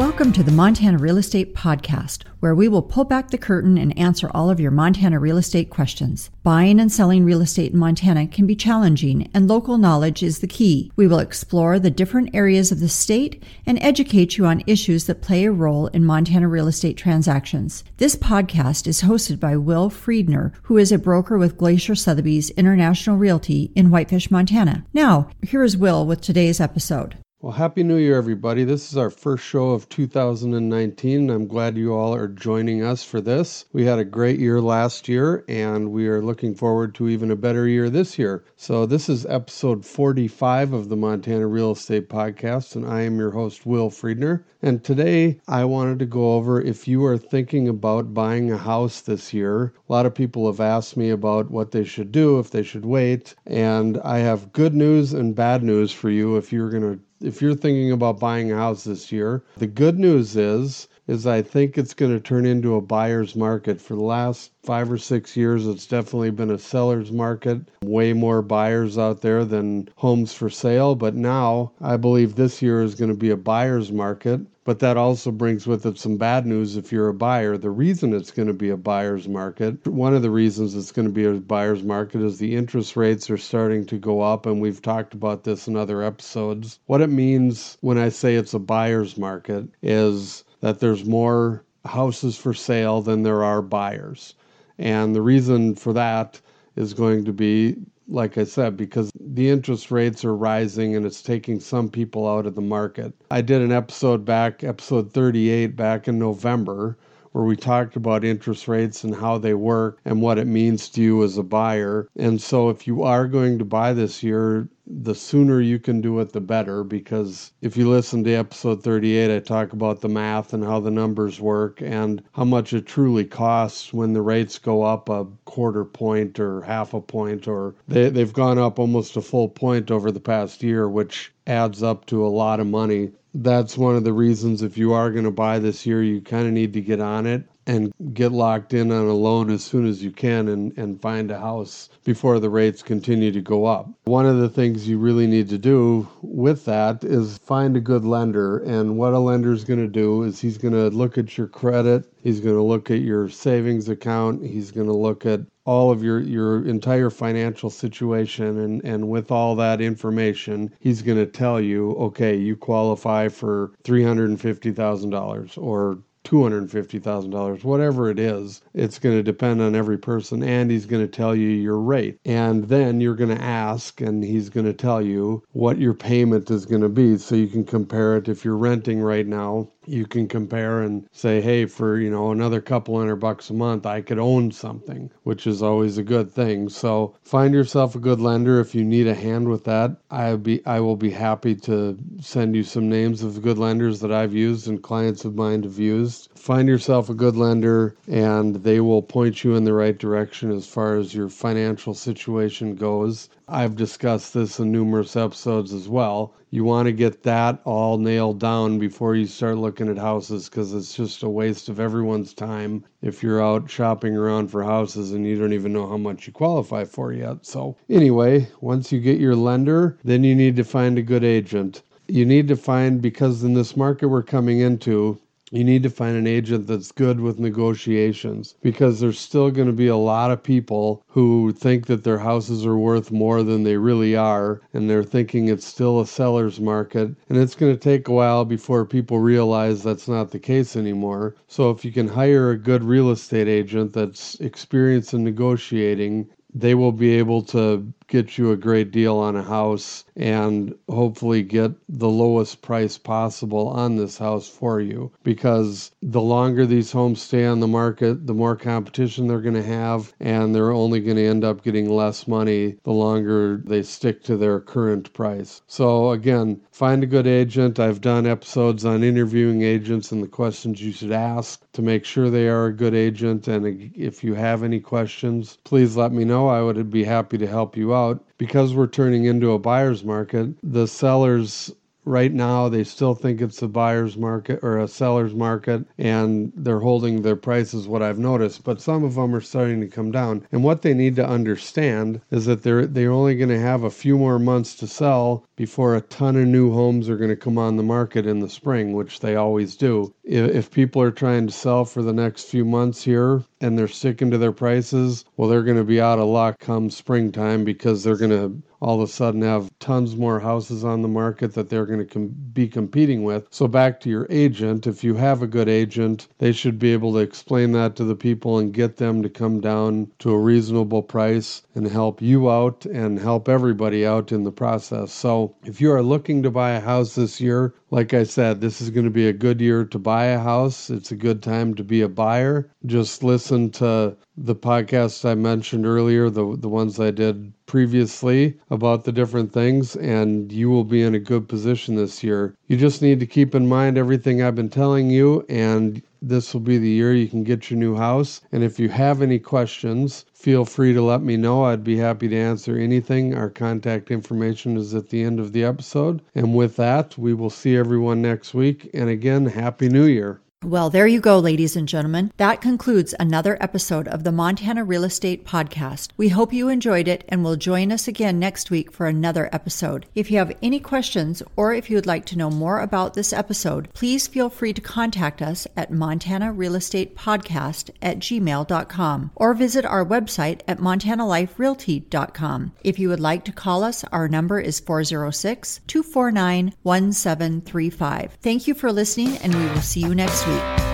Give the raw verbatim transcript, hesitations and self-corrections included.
Welcome to the Montana Real Estate Podcast, where we will pull back the curtain and answer all of your Montana real estate questions. Buying and selling real estate in Montana can be challenging, and local knowledge is the key. We will explore the different areas of the state and educate you on issues that play a role in Montana real estate transactions. This podcast is hosted by Will Friedner, who is a broker with Glacier Sotheby's International Realty in Whitefish, Montana. Now, here is Will with today's episode. Well, Happy New Year, everybody. This is our first show of two thousand nineteen, and I'm glad you all are joining us for this. We had a great year last year, and we are looking forward to even a better year this year. So this is episode forty-five of the Montana Real Estate Podcast, and I am your host, Will Friedner. And today, I wanted to go over if you are thinking about buying a house this year. A lot of people have asked me about what they should do, if they should wait, and I have good news and bad news for you if you're going to If you're thinking about buying a house this year. The good news is, is I think it's going to turn into a buyer's market. For the last five or six years, it's definitely been a seller's market. Way more buyers out there than homes for sale. But now, I believe this year is going to be a buyer's market. But that also brings with it some bad news if you're a buyer. The reason it's going to be a buyer's market, one of the reasons it's going to be a buyer's market is the interest rates are starting to go up, and we've talked about this in other episodes. What it means when I say it's a buyer's market is that there's more houses for sale than there are buyers. And the reason for that is going to be, like I said, because the interest rates are rising and it's taking some people out of the market. I did an episode back, episode thirty-eight, back in November, where we talked about interest rates and how they work and what it means to you as a buyer. And so if you are going to buy this year, the sooner you can do it, the better, because if you listen to episode thirty-eight, I talk about the math and how the numbers work and how much it truly costs when the rates go up a quarter point or half a point, or they, they've gone up almost a full point over the past year, which adds up to a lot of money. That's one of the reasons if you are going to buy this year, you kind of need to get on it and get locked in on a loan as soon as you can and, and find a house before the rates continue to go up. One of the things you really need to do with that is find a good lender. And what a lender is going to do is he's going to look at your credit. He's going to look at your savings account. He's going to look at all of your, your entire financial situation. And, and with all that information, he's going to tell you, okay, you qualify for three hundred fifty thousand dollars or two hundred fifty thousand dollars, whatever it is. It's going to depend on every person, and he's going to tell you your rate. And then you're going to ask, and he's going to tell you what your payment is going to be, so you can compare it. If you're renting right now, you can compare and say, hey, for, you know, another couple hundred bucks a month, I could own something, which is always a good thing. So find yourself a good lender. If you need a hand with that, I'll be, I will be happy to send you some names of good lenders that I've used and clients of mine have used. Find yourself a good lender, and they will point you in the right direction as far as your financial situation goes. I've discussed this in numerous episodes as well. You want to get that all nailed down before you start looking at houses, because it's just a waste of everyone's time if you're out shopping around for houses and you don't even know how much you qualify for yet. So anyway, once you get your lender, then you need to find a good agent. You need to find, because in this market we're coming into, you need to find an agent that's good with negotiations, because there's still going to be a lot of people who think that their houses are worth more than they really are, and they're thinking it's still a seller's market, and it's going to take a while before people realize that's not the case anymore. So if you can hire a good real estate agent that's experienced in negotiating, they will be able to get you a great deal on a house and hopefully get the lowest price possible on this house for you, because the longer these homes stay on the market, the more competition they're going to have, and they're only going to end up getting less money the longer they stick to their current price. So again, find a good agent. I've done episodes on interviewing agents and the questions you should ask to make sure they are a good agent, and if you have any questions, please let me know. I would be happy to help you out. Because we're turning into a buyer's market, the seller's right now they still think it's a buyer's market or a seller's market, and they're holding their prices, what I've noticed. But some of them are starting to come down. And what they need to understand is that they're, they're only going to have a few more months to sell before a ton of new homes are going to come on the market in the spring, which they always do. If, if people are trying to sell for the next few months here and they're sticking to their prices, well, they're going to be out of luck come springtime, because they're going to all of a sudden have tons more houses on the market that they're going to com- be competing with. So back to your agent, if you have a good agent, they should be able to explain that to the people and get them to come down to a reasonable price and help you out and help everybody out in the process. So if you are looking to buy a house this year, like I said, this is going to be a good year to buy a house. It's a good time to be a buyer. Just listen to the podcasts I mentioned earlier, the the ones I did previously about the different things, and you will be in a good position this year. You just need to keep in mind everything I've been telling you, and this will be the year you can get your new house. And if you have any questions, feel free to let me know. I'd be happy to answer anything. Our contact information is at the end of the episode. And with that, we will see everyone next week. And again, Happy New Year. Well, there you go, ladies and gentlemen. That concludes another episode of the Montana Real Estate Podcast. We hope you enjoyed it and will join us again next week for another episode. If you have any questions, or if you would like to know more about this episode, please feel free to contact us at montanarealestatepodcast at gmail dot com or visit our website at montana life realty dot com. If you would like to call us, our number is four zero six, two four nine, one seven three five. Thank you for listening, and we will see you next week. Week.